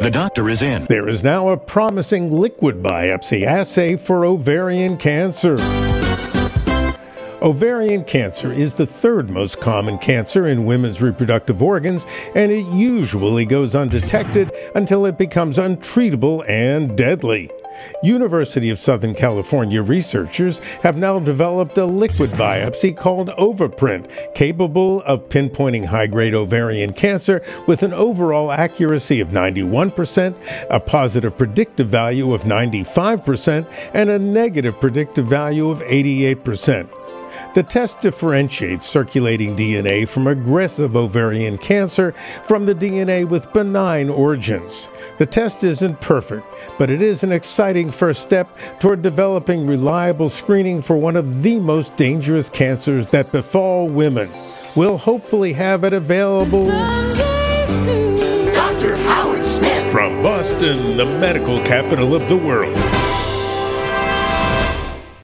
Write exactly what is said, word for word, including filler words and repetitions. The doctor is in. There is now a promising liquid biopsy assay for ovarian cancer. Ovarian cancer is the third most common cancer in women's reproductive organs, and it usually goes undetected until it becomes untreatable and deadly. University of Southern California researchers have now developed a liquid biopsy called OvaPrint, capable of pinpointing high-grade ovarian cancer with an overall accuracy of ninety-one percent, a positive predictive value of ninety-five percent, and a negative predictive value of eighty-eight percent. The test differentiates circulating D N A from aggressive ovarian cancer from the D N A with benign origins. The test isn't perfect, but it is an exciting first step toward developing reliable screening for one of the most dangerous cancers that befall women. We'll hopefully have it available soon. Doctor Howard Smith from Boston, the medical capital of the world.